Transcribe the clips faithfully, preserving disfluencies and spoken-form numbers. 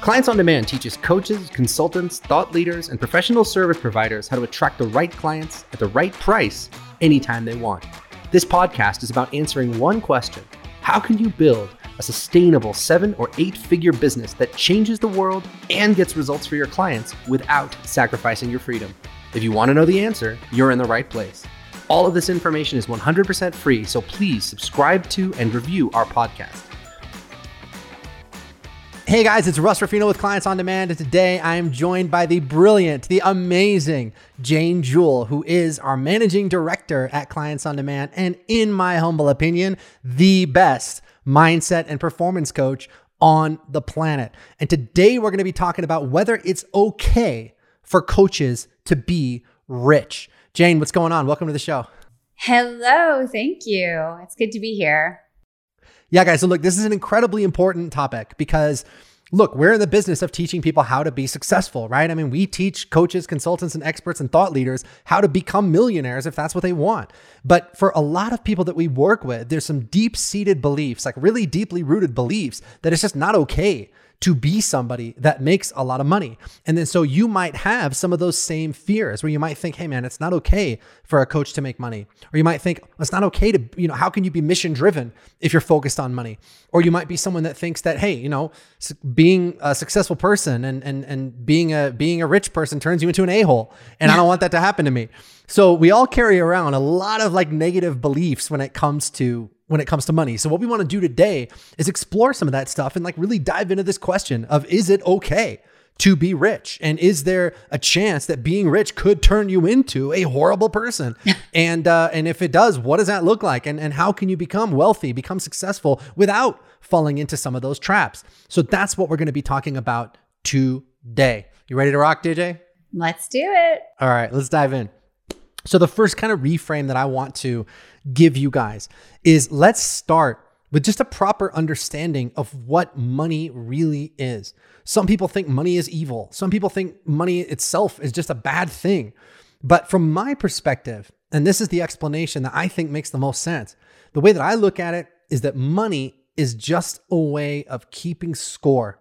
Clients On Demand teaches coaches, consultants, thought leaders, and professional service providers how to attract the right clients at the right price anytime they want. This podcast is about answering one question. How can you build a sustainable seven or eight figure business that changes the world and gets results for your clients without sacrificing your freedom? If you want to know the answer, you're in the right place. All of this information is one hundred percent free, so please subscribe to and review our podcast. Hey guys, it's Russ Rufino with Clients On Demand, and today I am joined by the brilliant, the amazing Jane Jewell, who is our managing director at Clients On Demand, and in my humble opinion, the best mindset and performance coach on the planet. And today we're going to be talking about whether it's okay for coaches to be rich. Jane, what's going on? Welcome to the show. Hello, thank you. It's good to be here. Yeah, guys, so look, this is an incredibly important topic because, look, we're in the business of teaching people how to be successful, right? I mean, we teach coaches, consultants, and experts and thought leaders how to become millionaires if that's what they want. But for a lot of people that we work with, there's some deep-seated beliefs, like really deeply rooted beliefs that it's just not okay to be somebody that makes a lot of money. And then so you might have some of those same fears where you might think, hey man, it's not okay for a coach to make money. Or you might think, it's not okay to, you know, how can you be mission driven if you're focused on money? Or you might be someone that thinks that, hey, you know, being a successful person and and and being a being a rich person turns you into an a-hole. And I don't want that to happen to me. So we all carry around a lot of like negative beliefs when it comes to when it comes to money. So what we want to do today is explore some of that stuff and like really dive into this question of, is it okay to be rich? And is there a chance that being rich could turn you into a horrible person? and uh, and if it does, what does that look like? And, and how can you become wealthy, become successful without falling into some of those traps? So that's what we're going to be talking about today. You ready to rock, D J? Let's do it. All right, let's dive in. So the first kind of reframe that I want to give you guys is, let's start with just a proper understanding of what money really is. Some people think money is evil. Some people think money itself is just a bad thing. But from my perspective, and this is the explanation that I think makes the most sense, the way that I look at it is that money is just a way of keeping score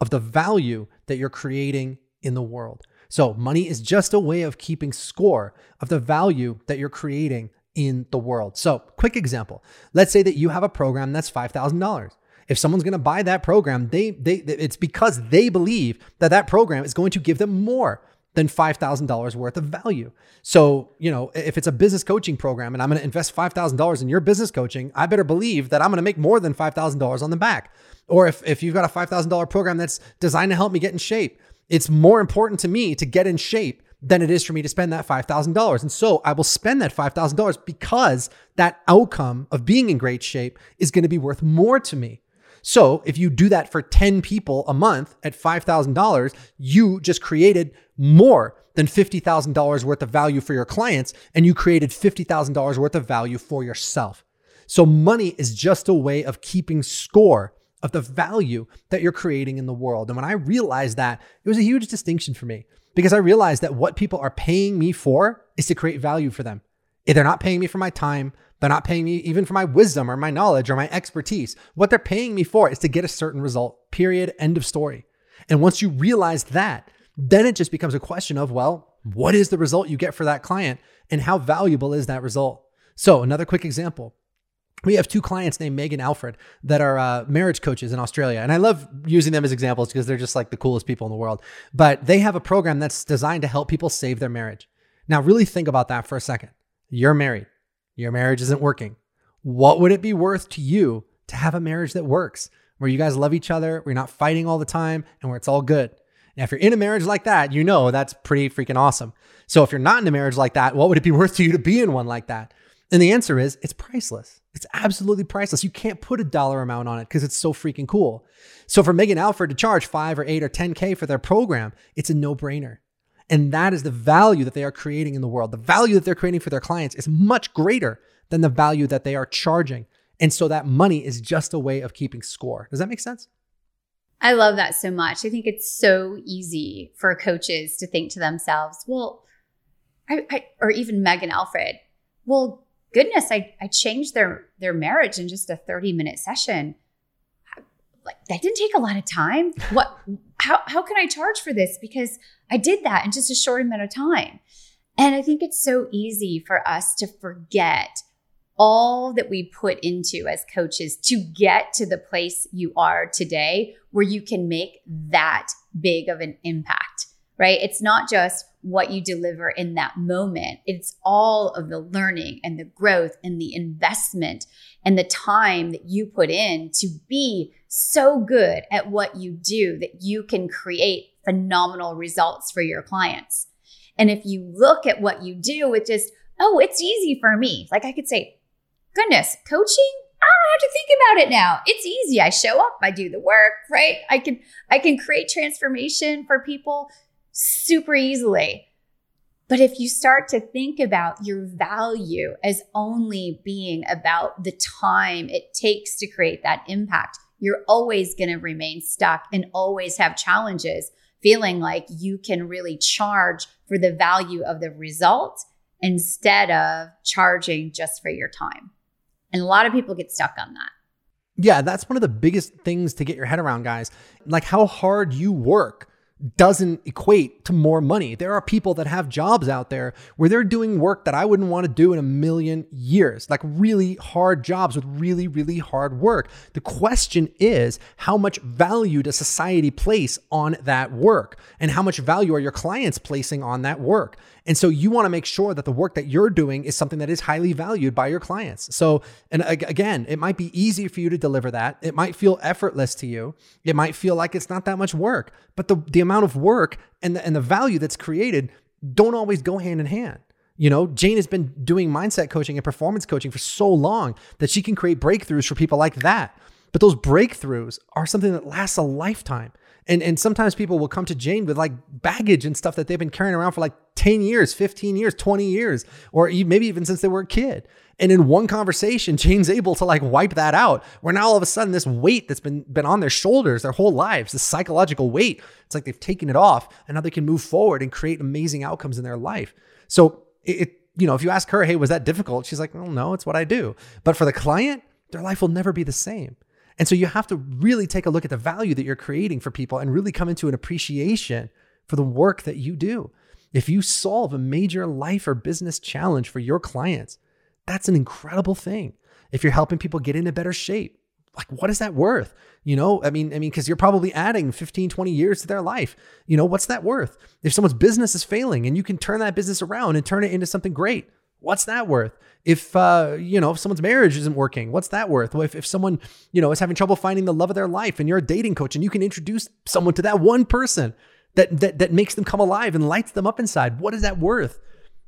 of the value that you're creating in the world. So money is just a way of keeping score of the value that you're creating in the world. So quick example, let's say that you have a program that's five thousand dollars. If someone's going to buy that program, they they it's because they believe that that program is going to give them more than five thousand dollars worth of value. So, you know, if it's a business coaching program and I'm going to invest five thousand dollars in your business coaching, I better believe that I'm going to make more than five thousand dollars on the back. Or if, if you've got a five thousand dollars program that's designed to help me get in shape, it's more important to me to get in shape than it is for me to spend that five thousand dollars. And so I will spend that five thousand dollars because that outcome of being in great shape is going to be worth more to me. So if you do that for ten people a month at five thousand dollars, you just created more than fifty thousand dollars worth of value for your clients, and you created fifty thousand dollars worth of value for yourself. So money is just a way of keeping score of the value that you're creating in the world. And when I realized that, it was a huge distinction for me, because I realized that what people are paying me for is to create value for them. If they're not paying me for my time, they're not paying me even for my wisdom or my knowledge or my expertise. What they're paying me for is to get a certain result, period, end of story. And once you realize that, then it just becomes a question of, well, what is the result you get for that client and how valuable is that result? So another quick example. We have two clients named Megan Alfred that are uh, marriage coaches in Australia. And I love using them as examples because they're just like the coolest people in the world. But they have a program that's designed to help people save their marriage. Now, really think about that for a second. You're married. Your marriage isn't working. What would it be worth to you to have a marriage that works, where you guys love each other, where you're not fighting all the time, and where it's all good? Now, if you're in a marriage like that, you know that's pretty freaking awesome. So if you're not in a marriage like that, what would it be worth to you to be in one like that? And the answer is, it's priceless. It's absolutely priceless. You can't put a dollar amount on it because it's so freaking cool. So for Megan Alfred to charge five or eight or ten K for their program, it's a no-brainer. And that is the value that they are creating in the world. The value that they're creating for their clients is much greater than the value that they are charging. And so that money is just a way of keeping score. Does that make sense? I love that so much. I think it's so easy for coaches to think to themselves, well, I, I or even Megan Alfred, well, goodness, I, I changed their, their marriage in just a thirty minute session. Like, that didn't take a lot of time. What, how, how can I charge for this? Because I did that in just a short amount of time. And I think it's so easy for us to forget all that we put into as coaches to get to the place you are today where you can make that big of an impact, right? It's not just what you deliver in that moment. It's all of the learning and the growth and the investment and the time that you put in to be so good at what you do that you can create phenomenal results for your clients. And if you look at what you do with just, oh, it's easy for me. Like I could say, goodness, coaching? I don't have to think about it now. It's easy. I show up, I do the work, right? I can, I can create transformation for people super easily. But if you start to think about your value as only being about the time it takes to create that impact, you're always going to remain stuck and always have challenges feeling like you can really charge for the value of the result instead of charging just for your time. And a lot of people get stuck on that. Yeah, that's one of the biggest things to get your head around, guys. Like how hard you work doesn't equate to more money. There are people that have jobs out there where they're doing work that I wouldn't want to do in a million years, like really hard jobs with really, really hard work. The question is, how much value does society place on that work? And how much value are your clients placing on that work? And so you want to make sure that the work that you're doing is something that is highly valued by your clients. So, and again, it might be easy for you to deliver that. It might feel effortless to you. It might feel like it's not that much work, but the, the amount of work and the, and the value that's created don't always go hand in hand. You know, Jane has been doing mindset coaching and performance coaching for so long that she can create breakthroughs for people like that. But those breakthroughs are something that lasts a lifetime. And and sometimes people will come to Jane with like baggage and stuff that they've been carrying around for like ten years, fifteen years, twenty years, or maybe even since they were a kid. And in one conversation, Jane's able to like wipe that out, where now all of a sudden this weight that's been, been on their shoulders their whole lives, this psychological weight, it's like they've taken it off and now they can move forward and create amazing outcomes in their life. So it, it you know, if you ask her, hey, was that difficult? She's like, well, no, it's what I do. But for the client, their life will never be the same. And so you have to really take a look at the value that you're creating for people and really come into an appreciation for the work that you do. If you solve a major life or business challenge for your clients, that's an incredible thing. If you're helping people get into better shape, like what is that worth? You know, I mean, I mean, because you're probably adding fifteen, twenty years to their life. You know, what's that worth? If someone's business is failing and you can turn that business around and turn it into something great, what's that worth? If, uh, you know, if someone's marriage isn't working, what's that worth? Well, if, if someone, you know, is having trouble finding the love of their life and you're a dating coach and you can introduce someone to that one person that, that, that makes them come alive and lights them up inside, what is that worth?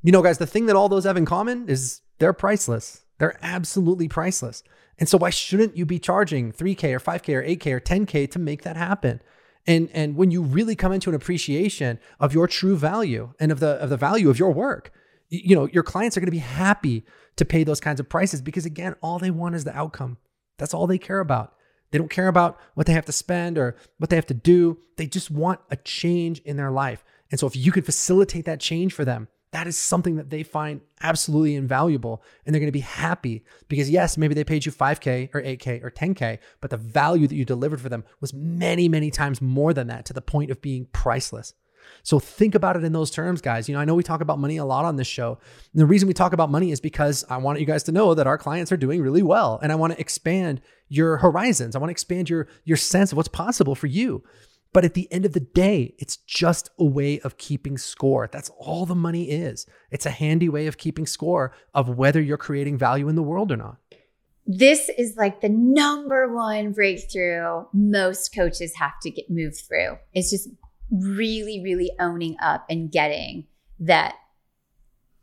You know, guys, the thing that all those have in common is they're priceless. They're absolutely priceless. And so why shouldn't you be charging three K or five K or eight K or ten K to make that happen? And, and when you really come into an appreciation of your true value and of the, of the value of your work, you know, your clients are going to be happy to pay those kinds of prices because, again, all they want is the outcome. That's all they care about. They don't care about what they have to spend or what they have to do. They just want a change in their life. And so if you can facilitate that change for them, that is something that they find absolutely invaluable. And they're going to be happy because, yes, maybe they paid you five K or eight K or ten K, but the value that you delivered for them was many, many times more than that, to the point of being priceless. So think about it in those terms, guys. You know, I know we talk about money a lot on this show. And the reason we talk about money is because I want you guys to know that our clients are doing really well. And I want to expand your horizons. I want to expand your, your sense of what's possible for you. But at the end of the day, it's just a way of keeping score. That's all the money is. It's a handy way of keeping score of whether you're creating value in the world or not. This is like the number one breakthrough most coaches have to get moved through. It's just really, really owning up and getting that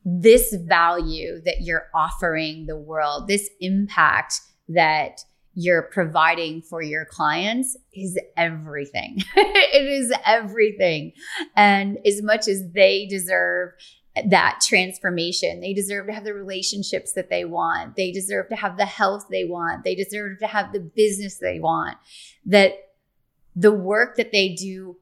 this value that you're offering the world, this impact that you're providing for your clients is everything. It is everything. And as much as they deserve that transformation, they deserve to have the relationships that they want. They deserve to have the health they want. They deserve to have the business they want. That the work that they do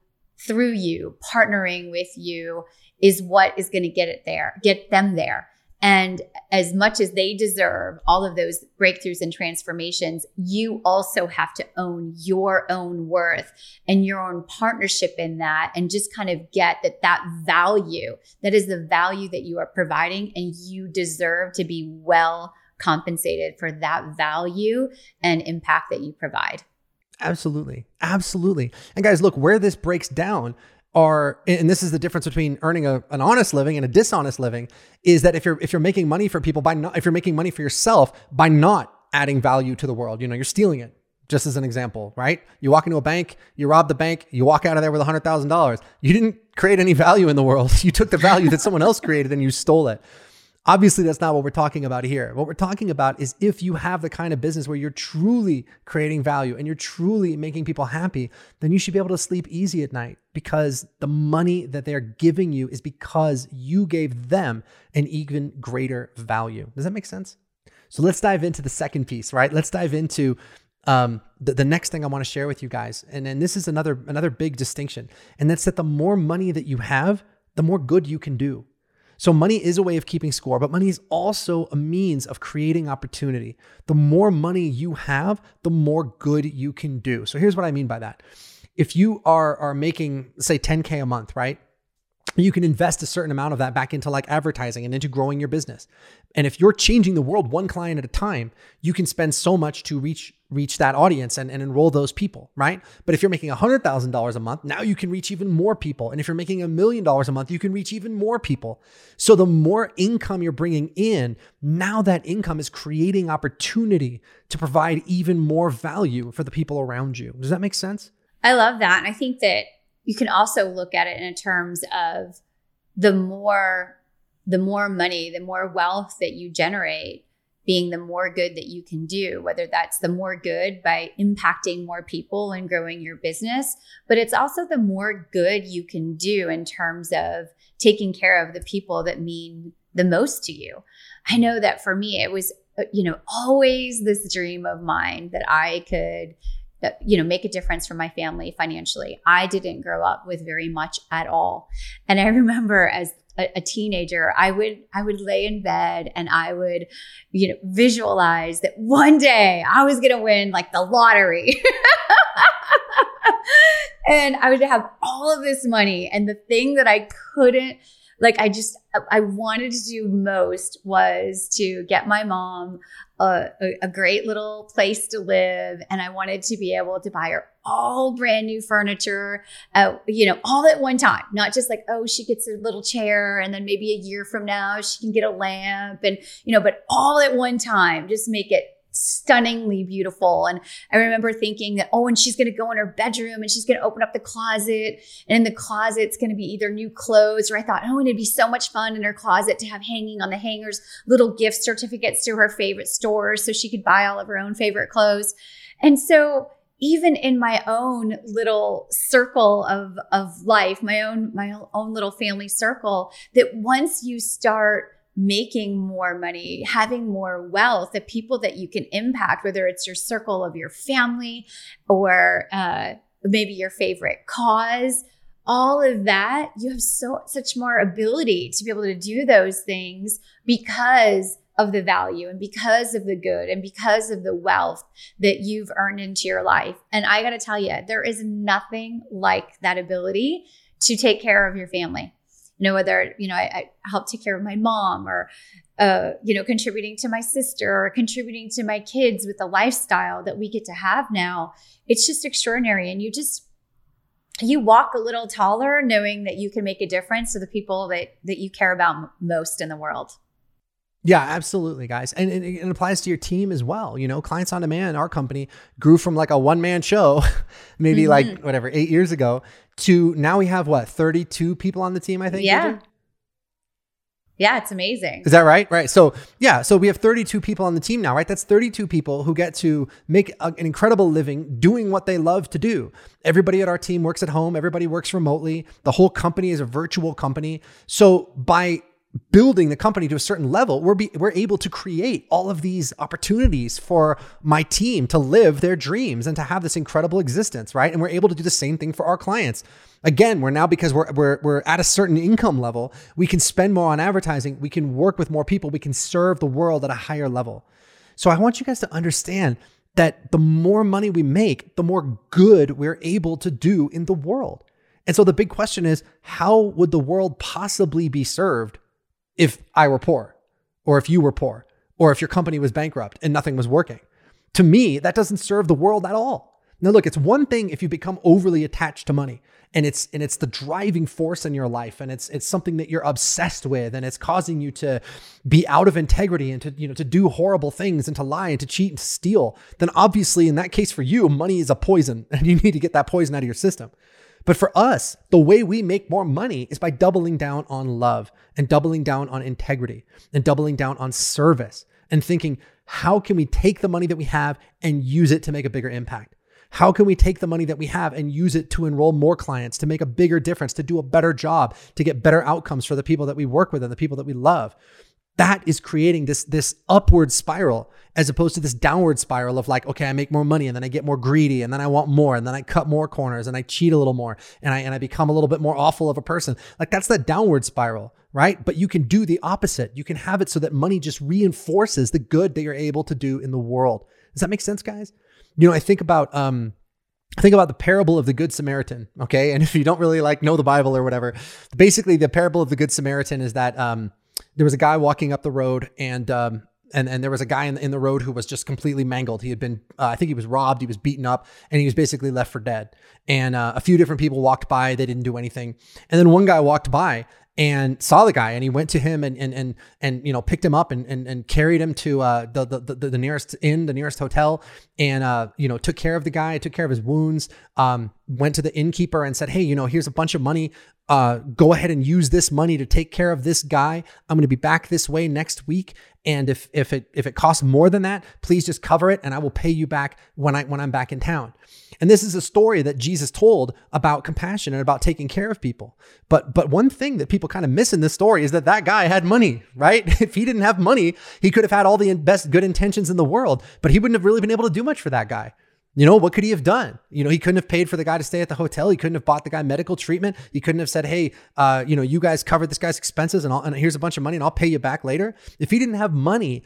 through you, partnering with you, is what is going to get it there, get them there. And as much as they deserve all of those breakthroughs and transformations, you also have to own your own worth and your own partnership in that, and just kind of get that that value, that is the value that you are providing, and you deserve to be well compensated for that value and impact that you provide. Absolutely. Absolutely. And guys, look, where this breaks down are, and this is the difference between earning a, an honest living and a dishonest living, is that if you're if you're making money for people by not, if you're making money for yourself by not adding value to the world, you know, you're stealing it. Just as an example, right? You walk into a bank, you rob the bank, you walk out of there with one hundred thousand dollars. You didn't create any value in the world. You took the value that someone else created and you stole it. Obviously, that's not what we're talking about here. What we're talking about is if you have the kind of business where you're truly creating value and you're truly making people happy, then you should be able to sleep easy at night, because the money that they're giving you is because you gave them an even greater value. Does that make sense? So let's dive into the second piece, right? Let's dive into um, the, the next thing I want to share with you guys. And then this is another, another big distinction. And that's that the more money that you have, the more good you can do. So money is a way of keeping score, but money is also a means of creating opportunity. The more money you have, the more good you can do. So here's what I mean by that. If you are, are making, say, ten K a month, right? You can invest a certain amount of that back into like advertising and into growing your business. And if you're changing the world one client at a time, you can spend so much to reach reach that audience and, and enroll those people, right? But if you're making one hundred thousand dollars a month, now you can reach even more people. And if you're making a million dollars a month, you can reach even more people. So the more income you're bringing in, now that income is creating opportunity to provide even more value for the people around you. Does that make sense? I love that. And I think that you can also look at it in terms of the more the more money, the more wealth that you generate, being the more good that you can do, whether that's the more good by impacting more people and growing your business, but it's also the more good you can do in terms of taking care of the people that mean the most to you. I know that for me, it was, you know, always this dream of mine that I could, that, you know, make a difference for my family financially. I didn't grow up with very much at all. And I remember as a teenager, I would I would lay in bed and I would, you know, visualize that one day I was going to win like the lottery. And I would have all of this money. And the thing that I couldn't, like I just, I wanted to do most was to get my mom a, a great little place to live. And I wanted to be able to buy her all brand new furniture, uh, you know, all at one time, not just like, oh, she gets a little chair and then maybe a year from now she can get a lamp and, you know, but all at one time, just make it stunningly beautiful. And I remember thinking that, oh, and she's going to go in her bedroom and she's going to open up the closet, and in the closet's going to be either new clothes, or I thought, oh, and it'd be so much fun in her closet to have hanging on the hangers little gift certificates to her favorite stores so she could buy all of her own favorite clothes. And so even in my own little circle of, of life, my own, my own little family circle, that once you start making more money, having more wealth, the people that you can impact, whether it's your circle of your family or uh, maybe your favorite cause, all of that, you have so such more ability to be able to do those things because of the value and because of the good and because of the wealth that you've earned into your life. And I got to tell you, there is nothing like that ability to take care of your family. You know, whether, you know, I, I help take care of my mom, or, uh, you know, contributing to my sister, or contributing to my kids with the lifestyle that we get to have now, it's just extraordinary. And you just, you walk a little taller knowing that you can make a difference to the people that, that you care about m- most in the world. Yeah, absolutely, guys. And, and it applies to your team as well. You know, Clients On Demand, our company, grew from like a one-man show, maybe mm-hmm. like whatever, eight years ago, to now we have what, thirty-two people on the team, I think? Yeah. Adrian? Yeah, it's amazing. Is that right? Right. So yeah, so we have thirty-two people on the team now, right? That's thirty-two people who get to make a, an incredible living doing what they love to do. Everybody at our team works at home. Everybody works remotely. The whole company is a virtual company. So by building the company to a certain level, we're, be, we're able to create all of these opportunities for my team to live their dreams and to have this incredible existence, right? And we're able to do the same thing for our clients. Again, we're now, because we're, we're, we're at a certain income level, we can spend more on advertising, we can work with more people, we can serve the world at a higher level. So I want you guys to understand that the more money we make, the more good we're able to do in the world. And so the big question is, how would the world possibly be served if I were poor, or if you were poor, or if your company was bankrupt and nothing was working? To me, that doesn't serve the world at all. Now, look, it's one thing if you become overly attached to money and it's and it's the driving force in your life, and it's it's something that you're obsessed with, and it's causing you to be out of integrity and to, you know, to do horrible things and to lie and to cheat and to steal. Then obviously in that case for you, money is a poison and you need to get that poison out of your system. But for us, the way we make more money is by doubling down on love and doubling down on integrity and doubling down on service and thinking, how can we take the money that we have and use it to make a bigger impact? How can we take the money that we have and use it to enroll more clients, to make a bigger difference, to do a better job, to get better outcomes for the people that we work with and the people that we love? That is creating this, this upward spiral, as opposed to this downward spiral of like, okay, I make more money and then I get more greedy and then I want more and then I cut more corners and I cheat a little more and I and I become a little bit more awful of a person. Like, that's that downward spiral, right? But you can do the opposite. You can have it so that money just reinforces the good that you're able to do in the world. Does that make sense, guys? You know, I think about um Think about the parable of the Good Samaritan, okay? And if you don't really like know the Bible or whatever, basically the parable of the Good Samaritan is that um there was a guy walking up the road, and um, and and there was a guy in the, in the road who was just completely mangled. He had been, uh, I think he was robbed, he was beaten up, and he was basically left for dead. And uh, a few different people walked by, they didn't do anything. And then one guy walked by and saw the guy, and he went to him and and and and you know picked him up and and, and carried him to uh, the, the the the nearest inn, the nearest hotel, and uh, you know took care of the guy, took care of his wounds. Um, went to the innkeeper and said, "Hey, you know, here's a bunch of money. Uh, go ahead and use this money to take care of this guy. I'm going to be back this way next week, and if if it if it costs more than that, please just cover it, and I will pay you back when I when I'm back in town." And this is a story that Jesus told about compassion and about taking care of people. But but one thing that people kind of miss in this story is that that guy had money, right? If he didn't have money, he could have had all the best good intentions in the world, but he wouldn't have really been able to do much for that guy. You know, what could he have done? You know, he couldn't have paid for the guy to stay at the hotel. He couldn't have bought the guy medical treatment. He couldn't have said, hey, uh, you know, you guys covered this guy's expenses and, I'll, and here's a bunch of money and I'll pay you back later. If he didn't have money,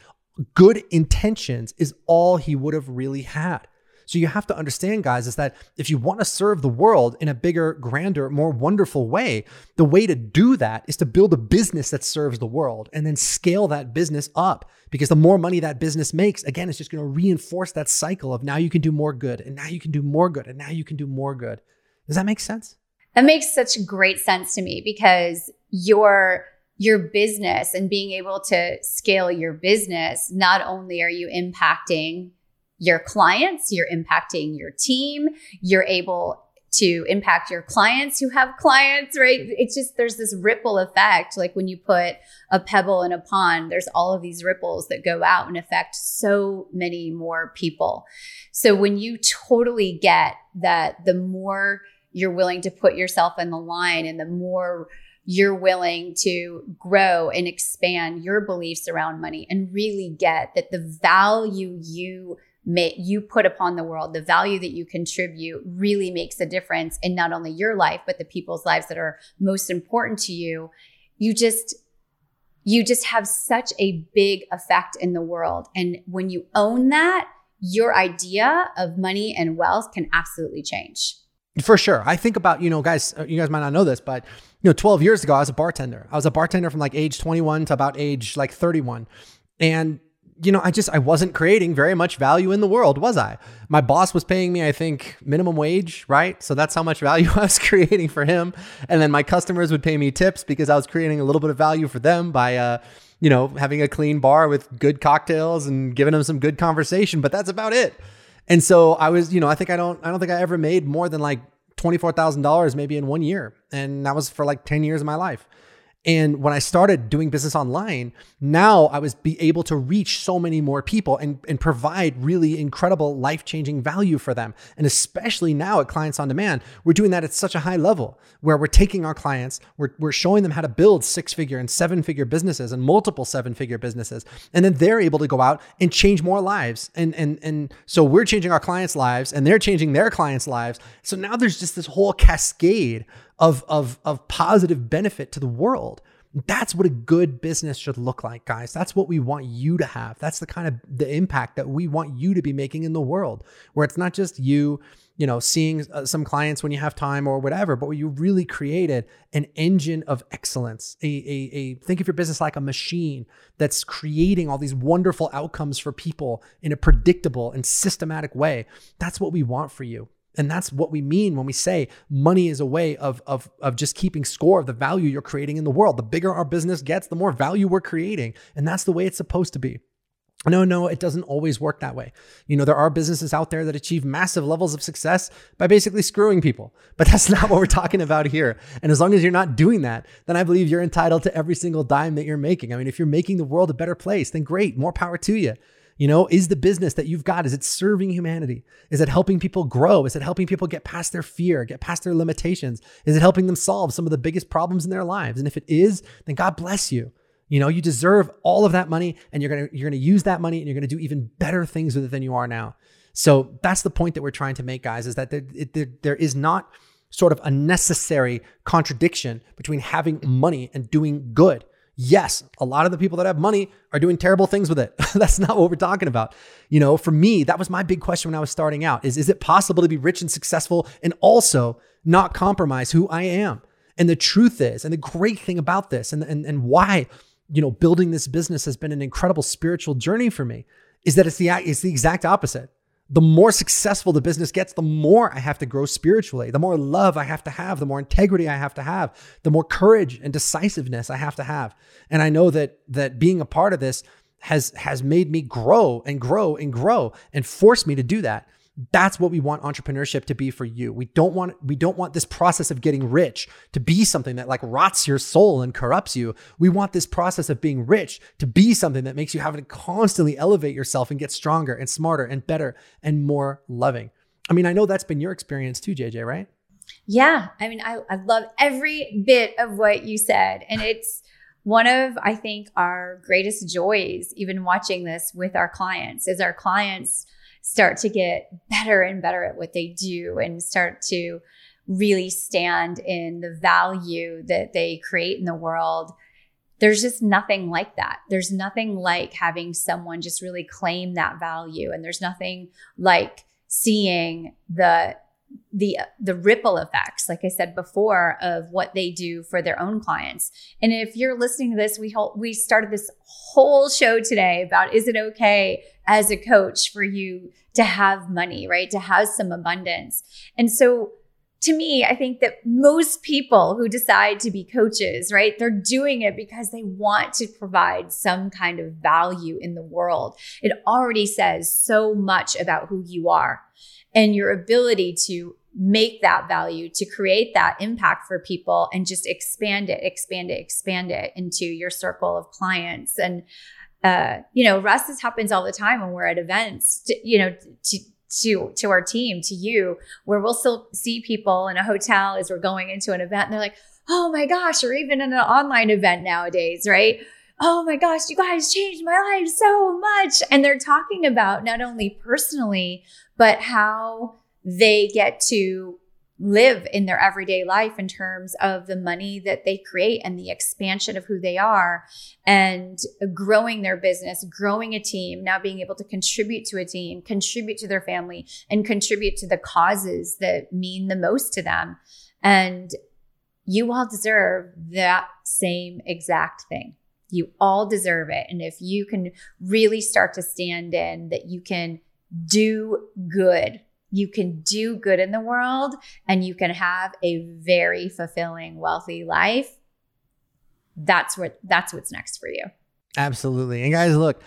good intentions is all he would have really had. So you have to understand, guys, is that if you want to serve the world in a bigger, grander, more wonderful way, the way to do that is to build a business that serves the world and then scale that business up. Because the more money that business makes, again, it's just going to reinforce that cycle of now you can do more good, and now you can do more good, and now you can do more good. Does that make sense? That makes such great sense to me, because your your business and being able to scale your business, not only are you impacting your clients, you're impacting your team, you're able to impact your clients who have clients, right? It's just, there's this ripple effect. Like when you put a pebble in a pond, there's all of these ripples that go out and affect so many more people. So when you totally get that, the more you're willing to put yourself in the line and the more you're willing to grow and expand your beliefs around money and really get that the value you May, you put upon the world, the value that you contribute really makes a difference in not only your life, but the people's lives that are most important to you. You just, you just have such a big effect in the world. And when you own that, your idea of money and wealth can absolutely change. For sure. I think about, you know, guys, you guys might not know this, but you know, twelve years ago, I was a bartender. I was a bartender from like age twenty-one to about age like thirty-one. And you know, I just, I wasn't creating very much value in the world, was I? My boss was paying me, I think, minimum wage, right? So that's how much value I was creating for him. And then my customers would pay me tips because I was creating a little bit of value for them by, uh, you know, having a clean bar with good cocktails and giving them some good conversation, but that's about it. And so I was, you know, I think I don't, I don't think I ever made more than like twenty-four thousand dollars maybe in one year. And that was for like ten years of my life. And when I started doing business online, now I was be able to reach so many more people and, and provide really incredible life-changing value for them. And especially now at Clients On Demand, we're doing that at such a high level where we're taking our clients, we're, we're showing them how to build six-figure and seven-figure businesses and multiple seven-figure businesses. And then they're able to go out and change more lives. And, and, and so we're changing our clients' lives and they're changing their clients' lives. So now there's just this whole cascade Of, of, of positive benefit to the world. That's what a good business should look like, guys. That's what we want you to have. That's the kind of the impact that we want you to be making in the world, where it's not just you, you know, seeing uh, some clients when you have time or whatever, but where you really created an engine of excellence. A, a, a think of your business like a machine that's creating all these wonderful outcomes for people in a predictable and systematic way. That's what we want for you. And that's what we mean when we say money is a way of, of, of just keeping score of the value you're creating in the world. The bigger our business gets, the more value we're creating. And that's the way it's supposed to be. No, no, it doesn't always work that way. You know, there are businesses out there that achieve massive levels of success by basically screwing people, but that's not what we're talking about here. And as long as you're not doing that, then I believe you're entitled to every single dime that you're making. I mean, if you're making the world a better place, then great, more power to you. You know, is the business that you've got, is it serving humanity? Is it helping people grow? Is it helping people get past their fear, get past their limitations? Is it helping them solve some of the biggest problems in their lives? And if it is, then God bless you. You know, you deserve all of that money, and you're going to, you're going to use that money, and you're going to do even better things with it than you are now. So that's the point that we're trying to make, guys, is that there, it, there, there is not sort of a necessary contradiction between having money and doing good. Yes, a lot of the people that have money are doing terrible things with it. That's not what we're talking about. You know, for me, that was my big question when I was starting out is, is it possible to be rich and successful and also not compromise who I am? And the truth is, and the great thing about this and, and, and why, you know, building this business has been an incredible spiritual journey for me is that it's the, it's the exact opposite. The more successful the business gets, the more I have to grow spiritually, the more love I have to have, the more integrity I have to have, the more courage and decisiveness I have to have. And I know that that being a part of this has has made me grow and grow and grow and forced me to do that. That's what we want entrepreneurship to be for you. We don't want we don't want this process of getting rich to be something that like rots your soul and corrupts you. We want this process of being rich to be something that makes you have to constantly elevate yourself and get stronger and smarter and better and more loving. I mean, I know that's been your experience too, J J, right? Yeah. I mean, I, I love every bit of what you said. And it's one of, I think, our greatest joys, even watching this with our clients, is our clients start to get better and better at what they do and start to really stand in the value that they create in the world. There's just nothing like that. There's nothing like having someone just really claim that value. And there's nothing like seeing the the the ripple effects, like I said before, of what they do for their own clients. And if you're listening to this, we ho- we started this whole show today about, is it okay as a coach for you to have money, right? To have some abundance. And so to me, I think that most people who decide to be coaches, right, they're doing it because they want to provide some kind of value in the world. It already says so much about who you are and your ability to make that value, to create that impact for people and just expand it, expand it, expand it into your circle of clients. And, uh, you know, Russ, this happens all the time when we're at events, to, you know, to, to, to our team, to you, where we'll still see people in a hotel as we're going into an event and they're like, oh my gosh, or even in an online event nowadays, right? Oh my gosh, you guys changed my life so much. And they're talking about not only personally, but how they get to live in their everyday life in terms of the money that they create and the expansion of who they are and growing their business, growing a team, now being able to contribute to a team, contribute to their family, and contribute to the causes that mean the most to them. And you all deserve that same exact thing. You all deserve it. And if you can really start to stand in that you can do good, you can do good in the world and you can have a very fulfilling, wealthy life. That's what, that's what's next for you. Absolutely. And guys, look,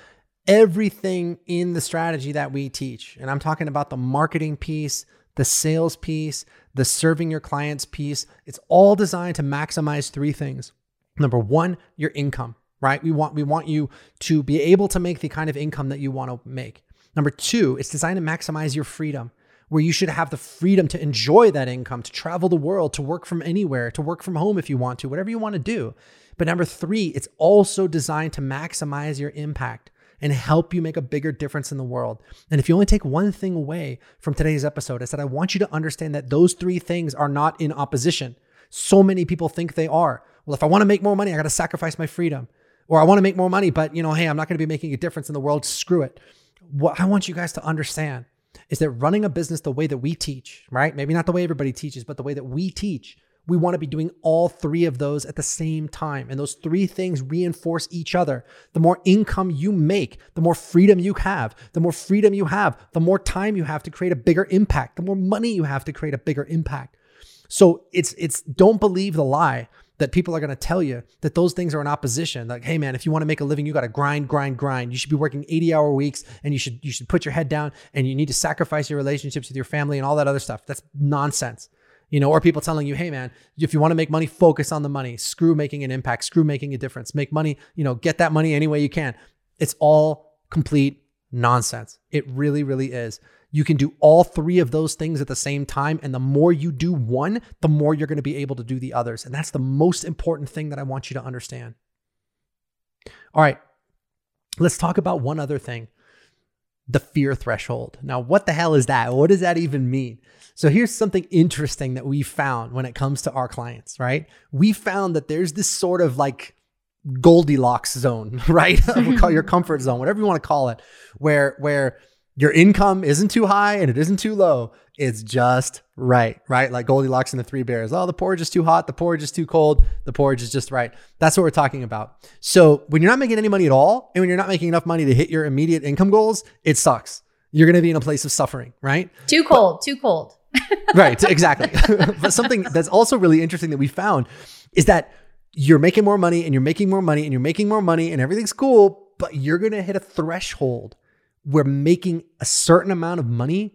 everything in the strategy that we teach, and I'm talking about the marketing piece, the sales piece, the serving your clients piece, it's all designed to maximize three things. Number one, your income, right? We want, we want you to be able to make the kind of income that you want to make. Number two, it's designed to maximize your freedom, where you should have the freedom to enjoy that income, to travel the world, to work from anywhere, to work from home if you want to, whatever you want to do. But number three, it's also designed to maximize your impact and help you make a bigger difference in the world. And if you only take one thing away from today's episode, it's that I want you to understand that those three things are not in opposition. So many people think they are. Well, if I want to make more money, I got to sacrifice my freedom. Or I want to make more money, but you know, hey, I'm not going to be making a difference in the world. Screw it. What I want you guys to understand is that running a business the way that we teach, right? Maybe not the way everybody teaches, but the way that we teach, we want to be doing all three of those at the same time. And those three things reinforce each other. The more income you make, the more freedom you have, the more freedom you have, the more time you have to create a bigger impact, the more money you have to create a bigger impact. So it's, it's, don't believe the lie that people are going to tell you that those things are in opposition. Like, hey man, if you want to make a living, you got to grind, grind, grind. You should be working eighty hour weeks and you should, you should put your head down and you need to sacrifice your relationships with your family and all that other stuff. That's nonsense. You know, or people telling you, hey man, if you want to make money, focus on the money, screw making an impact, screw making a difference, make money, you know, get that money any way you can. It's all complete nonsense. It really, really is. You can do all three of those things at the same time. And the more you do one, the more you're going to be able to do the others. And that's the most important thing that I want you to understand. All right, let's talk about one other thing, the fear threshold. Now, what the hell is that? What does that even mean? So here's something interesting that we found when it comes to our clients, right? We found that there's this sort of like Goldilocks zone, right? We call your comfort zone, whatever you want to call it, where, where, your income isn't too high and it isn't too low. It's just right, right? Like Goldilocks and the Three Bears. Oh, the porridge is too hot. The porridge is too cold. The porridge is just right. That's what we're talking about. So when you're not making any money at all, and when you're not making enough money to hit your immediate income goals, it sucks. You're going to be in a place of suffering, right? Too cold, but, too cold. Right, exactly. But something that's also really interesting that we found is that you're making more money and you're making more money and you're making more money and everything's cool, but you're going to hit a threshold where making a certain amount of money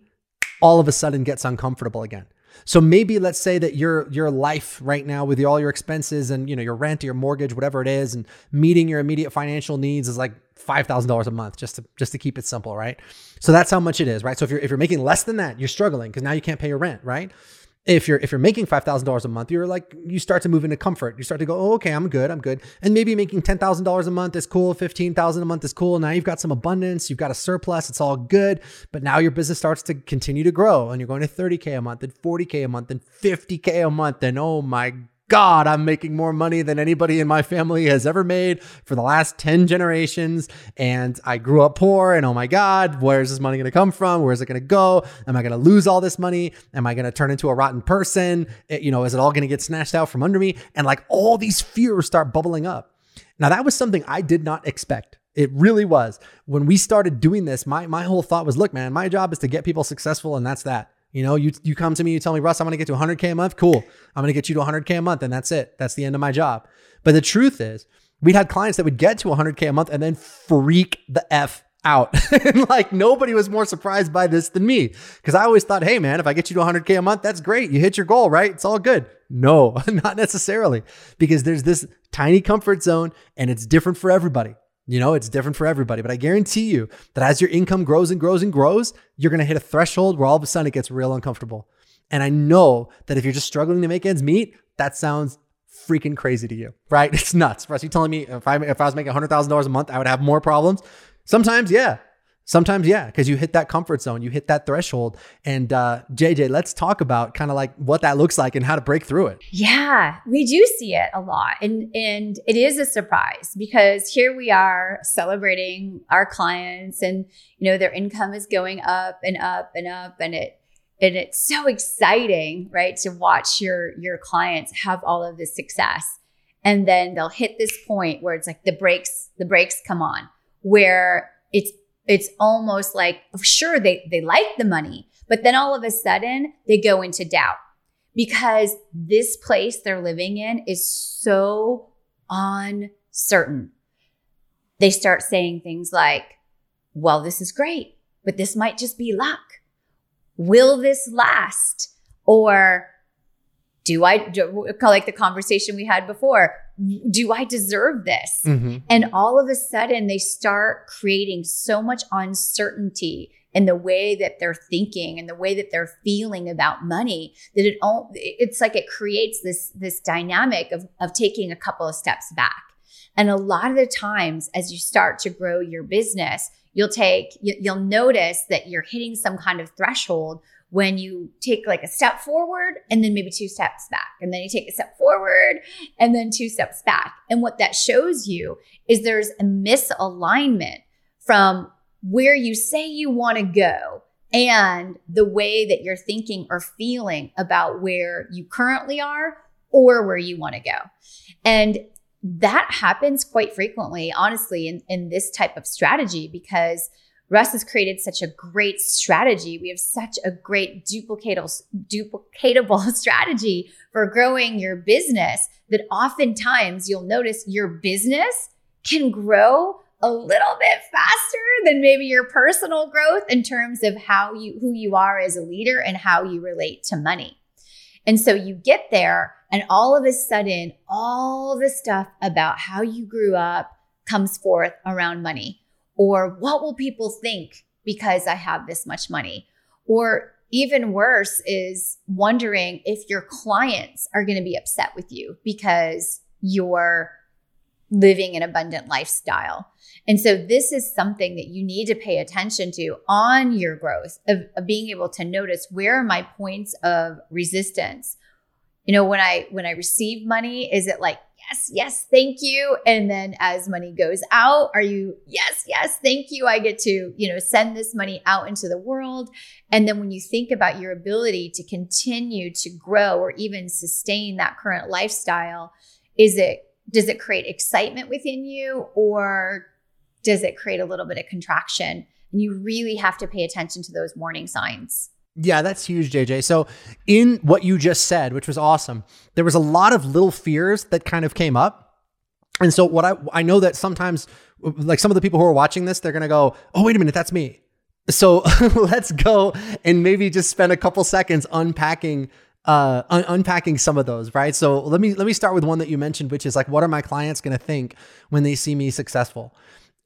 all of a sudden gets uncomfortable again. So maybe let's say that your your life right now with your, all your expenses and you know your rent, or your mortgage, whatever it is, and meeting your immediate financial needs is like five thousand dollars a month, just to just to keep it simple, right? So that's how much it is, right? So if you're if you're making less than that, you're struggling because now you can't pay your rent, right? If you're if you're making five thousand dollars a month, you're like you start to move into comfort. You start to go, oh, okay, I'm good, I'm good. And maybe making ten thousand dollars a month is cool, fifteen thousand dollars a month is cool. Now you've got some abundance, you've got a surplus, it's all good. But now your business starts to continue to grow, and you're going to thirty K a month, and forty K a month, and fifty K a month, and oh my God, I'm making more money than anybody in my family has ever made for the last ten generations. And I grew up poor and oh my God, where's this money going to come from? Where's it going to go? Am I going to lose all this money? Am I going to turn into a rotten person? It, you know, is it all going to get snatched out from under me? And like all these fears start bubbling up. Now that was something I did not expect. It really was. When we started doing this, my, my whole thought was, look, man, my job is to get people successful and that's that. You know, you you come to me, you tell me, Russ, I'm going to get to one hundred K a month. Cool. I'm going to get you to one hundred K a month. And that's it. That's the end of my job. But the truth is we'd had clients that would get to one hundred K a month and then freak the F out. And like nobody was more surprised by this than me. Cause I always thought, hey man, if I get you to one hundred K a month, that's great. You hit your goal, right? It's all good. No, not necessarily, because there's this tiny comfort zone and it's different for everybody. You know, it's different for everybody, but I guarantee you that as your income grows and grows and grows, you're going to hit a threshold where all of a sudden it gets real uncomfortable. And I know that if you're just struggling to make ends meet, that sounds freaking crazy to you, right? It's nuts. Russ, you telling me if I, if I was making one hundred thousand dollars a month, I would have more problems? Sometimes, yeah. Sometimes, yeah, because you hit that comfort zone, you hit that threshold. And uh, J J, let's talk about kind of like what that looks like and how to break through it. Yeah, we do see it a lot. And and it is a surprise because here we are celebrating our clients and, you know, their income is going up and up and up. And it and it's so exciting, right, to watch your your clients have all of this success. And then they'll hit this point where it's like the brakes, the brakes come on, where it's It's almost like, sure, they, they like the money, but then all of a sudden they go into doubt because this place they're living in is so uncertain. They start saying things like, well, this is great, but this might just be luck. Will this last? Or do I, do, like the conversation we had before, do I deserve this? Mm-hmm. And all of a sudden they start creating so much uncertainty in the way that they're thinking and the way that they're feeling about money, that it all, it's like it creates this, this dynamic of, of taking a couple of steps back. And a lot of the times as you start to grow your business, you'll take, you'll notice that you're hitting some kind of threshold when you take like a step forward and then maybe two steps back, and then you take a step forward and then two steps back. And what that shows you is there's a misalignment from where you say you want to go and the way that you're thinking or feeling about where you currently are or where you want to go. And that happens quite frequently, honestly, in, in this type of strategy, because Russ has created such a great strategy. We have such a great duplicatable, duplicatable strategy for growing your business that oftentimes you'll notice your business can grow a little bit faster than maybe your personal growth in terms of how you, who you are as a leader and how you relate to money. And so you get there and all of a sudden, all the stuff about how you grew up comes forth around money, or what will people think because I have this much money? Or even worse is wondering if your clients are going to be upset with you because you're living an abundant lifestyle. And so this is something that you need to pay attention to on your growth of, of being able to notice, where are my points of resistance? You know, when I when I receive money, is it like, yes, yes, thank you? And then as money goes out, are you, yes, yes, thank you. I get to, you know, send this money out into the world. And then when you think about your ability to continue to grow or even sustain that current lifestyle, is it, does it create excitement within you, or does it create a little bit of contraction? And you really have to pay attention to those warning signs. Yeah, that's huge, J J. So in what you just said, which was awesome, there was a lot of little fears that kind of came up. And so what I I know that sometimes, like some of the people who are watching this, they're going to go, oh, wait a minute, that's me. So let's go and maybe just spend a couple seconds unpacking Uh, un- unpacking some of those, right? So let me let me start with one that you mentioned, which is like, what are my clients going to think when they see me successful?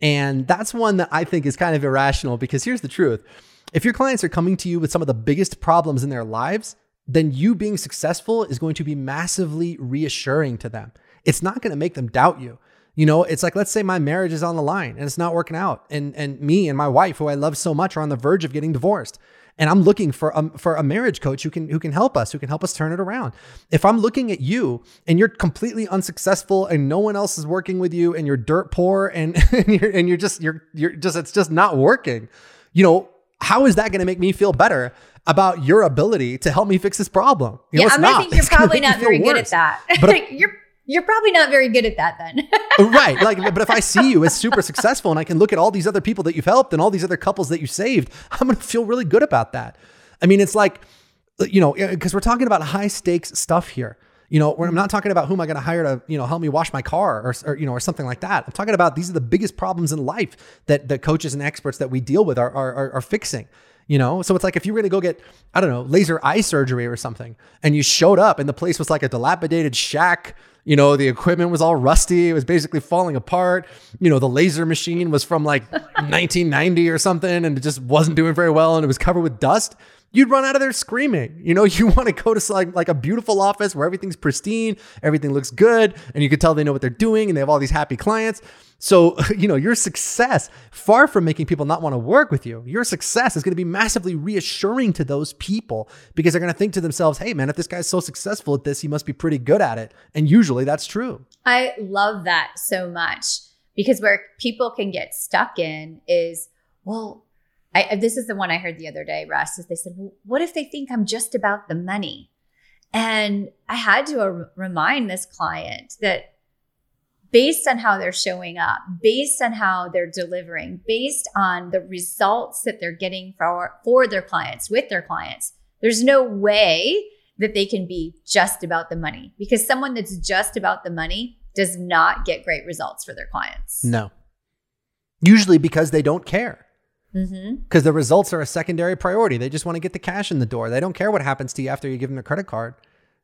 And that's one that I think is kind of irrational, because here's the truth. If your clients are coming to you with some of the biggest problems in their lives, then you being successful is going to be massively reassuring to them. It's not going to make them doubt you. You know, it's like, let's say my marriage is on the line and it's not working out, and and me and my wife, who I love so much, are on the verge of getting divorced. And I'm looking for a, for a marriage coach who can who can help us, who can help us turn it around. If I'm looking at you and you're completely unsuccessful and no one else is working with you and you're dirt poor and, and you're and you're just you're you're just it's just not working, you know, how is that going to make me feel better about your ability to help me fix this problem? You yeah, know, I'm not. Gonna think you're probably not very good at that. But you're You're probably not very good at that then. Right. Like, but if I see you as super successful and I can look at all these other people that you've helped and all these other couples that you saved, I'm going to feel really good about that. I mean, it's like, you know, because we're talking about high stakes stuff here. You know, I'm not talking about who am I going to hire to, you know, help me wash my car or, or, you know, or something like that. I'm talking about, these are the biggest problems in life that the coaches and experts that we deal with are are, are fixing. You know, so it's like, if you were going to go get, I don't know, laser eye surgery or something, and you showed up and the place was like a dilapidated shack, you know, the equipment was all rusty, it was basically falling apart, you know, the laser machine was from like nineteen ninety or something, and it just wasn't doing very well, and it was covered with dust, you'd run out of there screaming. You know, you want to go to like, like a beautiful office where everything's pristine, everything looks good, and you can tell they know what they're doing and they have all these happy clients. So, you know, your success, far from making people not want to work with you, your success is going to be massively reassuring to those people, because they're going to think to themselves, hey, man, if this guy's so successful at this, he must be pretty good at it. And usually that's true. I love that so much, because where people can get stuck in is, well, I, this is the one I heard the other day, Russ, is they said, well, what if they think I'm just about the money? And I had to uh, remind this client that, based on how they're showing up, based on how they're delivering, based on the results that they're getting for, for their clients, with their clients, there's no way that they can be just about the money, because someone that's just about the money does not get great results for their clients. No. Usually because they don't care. Because mm-hmm. the results are a secondary priority. They just want to get the cash in the door. They don't care what happens to you after you give them their credit card.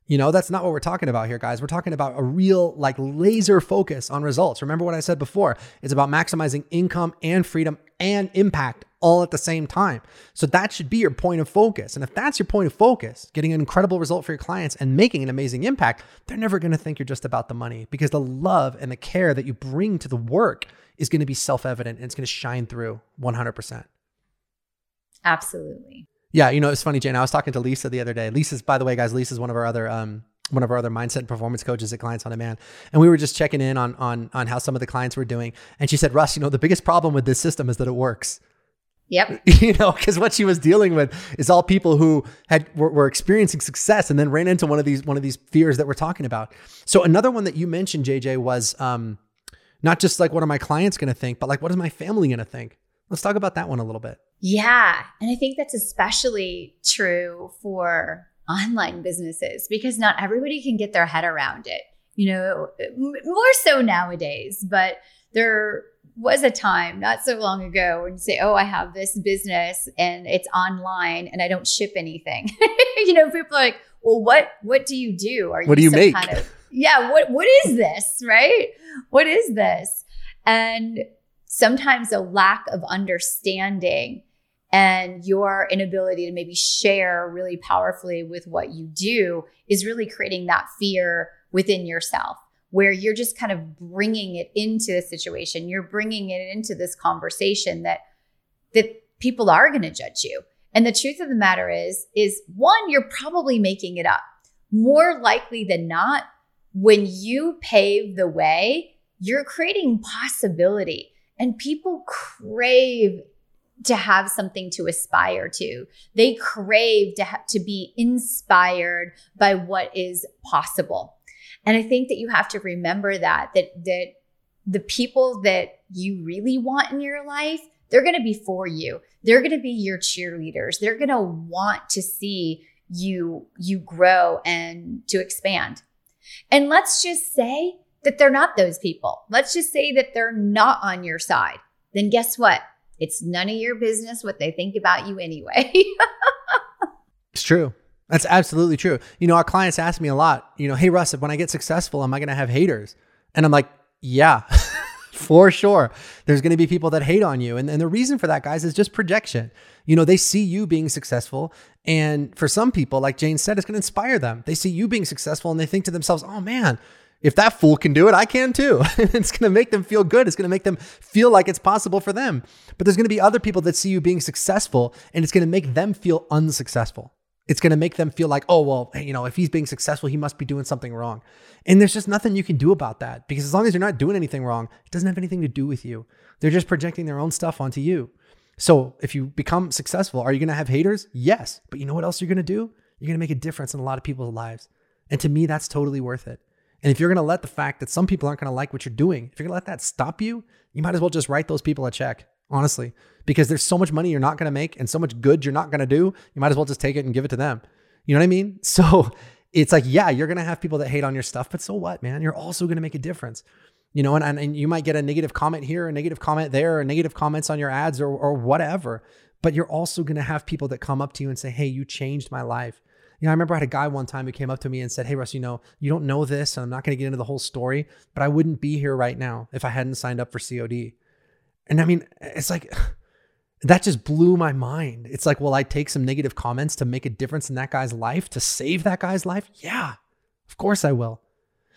You know, that's not what we're talking about here, guys. We're talking about a real like laser focus on results. Remember what I said before, it's about maximizing income and freedom and impact all at the same time. So that should be your point of focus. And if that's your point of focus, getting an incredible result for your clients and making an amazing impact, they're never going to think you're just about the money, because the love and the care that you bring to the work is going to be self-evident and it's going to shine through one hundred percent. Absolutely. Yeah, you know, it's funny, Jane. I was talking to Lisa the other day. Lisa's, by the way, guys, Lisa's one of our other um, one of our other mindset and performance coaches at Clients On Demand. And we were just checking in on on on how some of the clients were doing. And she said, Russ, you know, the biggest problem with this system is that it works. Yep. You know, because what she was dealing with is all people who had were, were experiencing success and then ran into one of these one of these fears that we're talking about. So another one that you mentioned, J J, was um, not just like, what are my clients going to think, but like, what is my family going to think? Let's talk about that one a little bit. Yeah. And I think that's especially true for online businesses, because not everybody can get their head around it, you know, more so nowadays. But there was a time not so long ago when you say, oh, I have this business and it's online and I don't ship anything. You know, people are like, well, what what do you do? Are you what do you make? Kind of, yeah. What What is this? Right? What is this? And sometimes a lack of understanding and your inability to maybe share really powerfully with what you do is really creating that fear within yourself, where you're just kind of bringing it into the situation. You're bringing it into this conversation that that people are going to judge you. And the truth of the matter is, is one, you're probably making it up. More likely than not, when you pave the way, you're creating possibility. And people crave to have something to aspire to. They crave to ha- to be inspired by what is possible. And I think that you have to remember that, that, that the people that you really want in your life, they're going to be for you. They're going to be your cheerleaders. They're going to want to see you, you grow and to expand. And let's just say that they're not those people. Let's just say that they're not on your side. Then guess what? It's none of your business what they think about you anyway. It's true. That's absolutely true. You know, our clients ask me a lot, you know, hey, Russ, when I get successful, am I going to have haters? And I'm like, yeah, for sure. There's going to be people that hate on you. And, and the reason for that, guys, is just projection. You know, they see you being successful. And for some people, like Jane said, it's going to inspire them. They see you being successful and they think to themselves, oh man, if that fool can do it, I can too. It's going to make them feel good. It's going to make them feel like it's possible for them. But there's going to be other people that see you being successful and it's going to make them feel unsuccessful. It's going to make them feel like, oh, well, you know, if he's being successful, he must be doing something wrong. And there's just nothing you can do about that, because as long as you're not doing anything wrong, it doesn't have anything to do with you. They're just projecting their own stuff onto you. So if you become successful, are you going to have haters? Yes. But you know what else you're going to do? You're going to make a difference in a lot of people's lives. And to me, that's totally worth it. And if you're going to let the fact that some people aren't going to like what you're doing, if you're going to let that stop you, you might as well just write those people a check, honestly, because there's so much money you're not going to make and so much good you're not going to do. You might as well just take it and give it to them. You know what I mean? So it's like, yeah, you're going to have people that hate on your stuff, but so what, man? You're also going to make a difference. You know, and, and you might get a negative comment here, a negative comment there, or negative comments on your ads or, or whatever, but you're also going to have people that come up to you and say, hey, you changed my life. You know, I remember I had a guy one time who came up to me and said, hey, Russ, you know, you don't know this, and I'm not going to get into the whole story, but I wouldn't be here right now if I hadn't signed up for C O D. And I mean, it's like, that just blew my mind. It's like, will I take some negative comments to make a difference in that guy's life, to save that guy's life? Yeah, of course I will.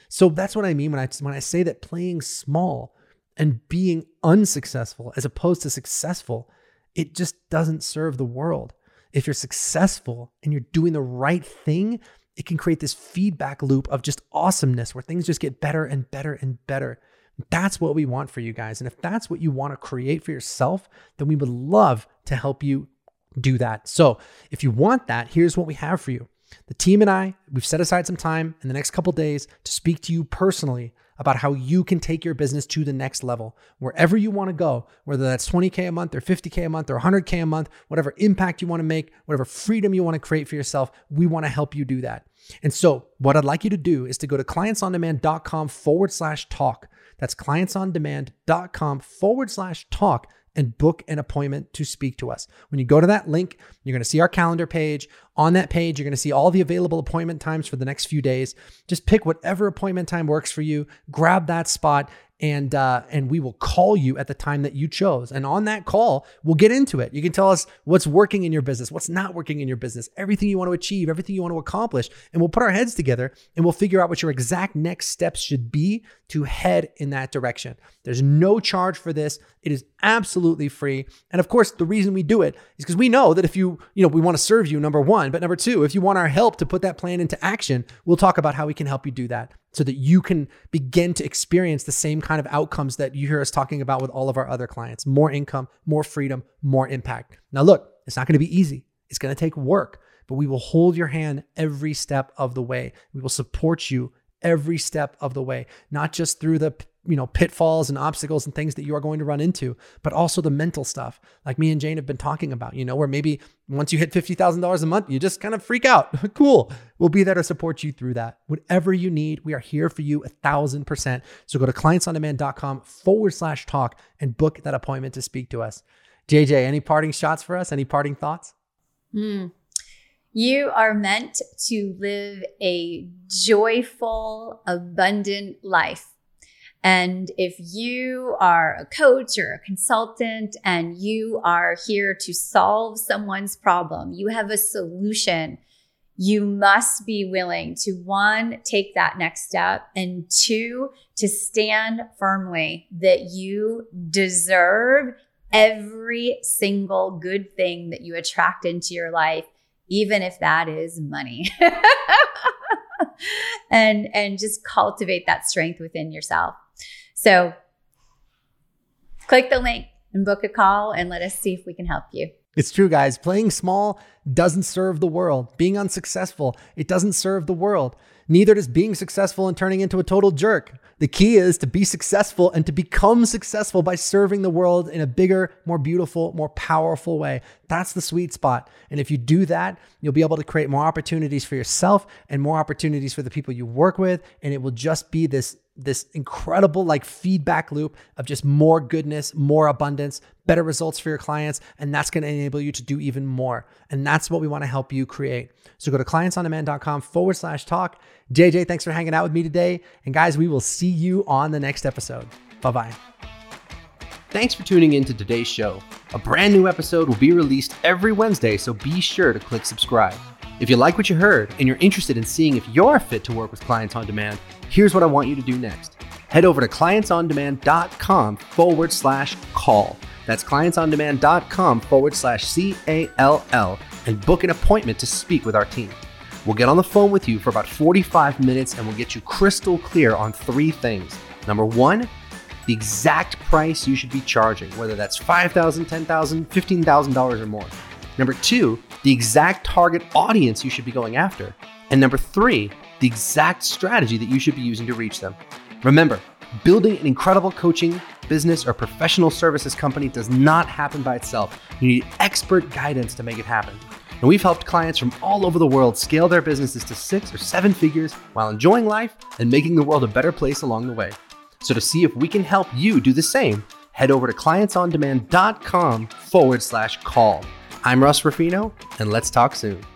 So that's what I mean when I when I say that playing small and being unsuccessful as opposed to successful, it just doesn't serve the world. If you're successful and you're doing the right thing, it can create this feedback loop of just awesomeness where things just get better and better and better. That's what we want for you guys. And if that's what you want to create for yourself, then we would love to help you do that. So if you want that, here's what we have for you. The team and I, we've set aside some time in the next couple of days to speak to you personally about how you can take your business to the next level, wherever you want to go, whether that's twenty K a month or fifty K a month or one hundred K a month, whatever impact you want to make, whatever freedom you want to create for yourself, we want to help you do that. And so what I'd like you to do is to go to clients on demand dot com forward slash talk. That's clients on demand dot com forward slash talk and book an appointment to speak to us. When you go to that link, you're going to see our calendar page. On that page, you're going to see all the available appointment times for the next few days. Just pick whatever appointment time works for you, grab that spot, and uh, and we will call you at the time that you chose. And on that call, we'll get into it. You can tell us what's working in your business, what's not working in your business, everything you want to achieve, everything you want to accomplish. And we'll put our heads together and we'll figure out what your exact next steps should be to head in that direction. There's no charge for this. It is absolutely free. And of course, the reason we do it is because we know that if you, you know, we want to serve you, number one, but number two, if you want our help to put that plan into action, we'll talk about how we can help you do that, so that you can begin to experience the same kind of outcomes that you hear us talking about with all of our other clients: more income, more freedom, more impact. Now look, it's not going to be easy. It's going to take work, but we will hold your hand every step of the way. We will support you every step of the way, not just through the you know, pitfalls and obstacles and things that you are going to run into, but also the mental stuff like me and Jane have been talking about, you know, where maybe once you hit fifty thousand dollars a month, you just kind of freak out. Cool. We'll be there to support you through that. Whatever you need, we are here for you a thousand percent. So go to clientsondemand.com forward slash talk and book that appointment to speak to us. J J, any parting shots for us? Any parting thoughts? Mm. You are meant to live a joyful, abundant life. And if you are a coach or a consultant and you are here to solve someone's problem, you have a solution, you must be willing to, one, take that next step, and two, to stand firmly that you deserve every single good thing that you attract into your life, even if that is money. and, and just cultivate that strength within yourself. So click the link and book a call and let us see if we can help you. It's true, guys. Playing small doesn't serve the world. Being unsuccessful, it doesn't serve the world. Neither does being successful and turning into a total jerk. The key is to be successful and to become successful by serving the world in a bigger, more beautiful, more powerful way. That's the sweet spot. And if you do that, you'll be able to create more opportunities for yourself and more opportunities for the people you work with. And it will just be this this incredible like feedback loop of just more goodness, more abundance, better results for your clients. And that's going to enable you to do even more. And that's what we want to help you create. So go to clientsondemand.com forward slash talk. J J, thanks for hanging out with me today. And guys, we will see you on the next episode. Bye-bye. Thanks for tuning in to today's show. A brand new episode will be released every Wednesday, so be sure to click subscribe. If you like what you heard and you're interested in seeing if you're fit to work with Clients on Demand, here's what I want you to do next. Head over to clientsondemand.com forward slash call. That's clientsondemand.com forward slash C A L L and book an appointment to speak with our team. We'll get on the phone with you for about forty-five minutes and we'll get you crystal clear on three things. Number one, the exact price you should be charging, whether that's five thousand dollars, ten thousand dollars, fifteen thousand dollars or more. Number two, the exact target audience you should be going after. And number three, the exact strategy that you should be using to reach them. Remember, building an incredible coaching, business, or professional services company does not happen by itself. You need expert guidance to make it happen. And we've helped clients from all over the world scale their businesses to six or seven figures while enjoying life and making the world a better place along the way. So to see if we can help you do the same, head over to clientsondemand.com forward slash call. I'm Russ Rufino, and let's talk soon.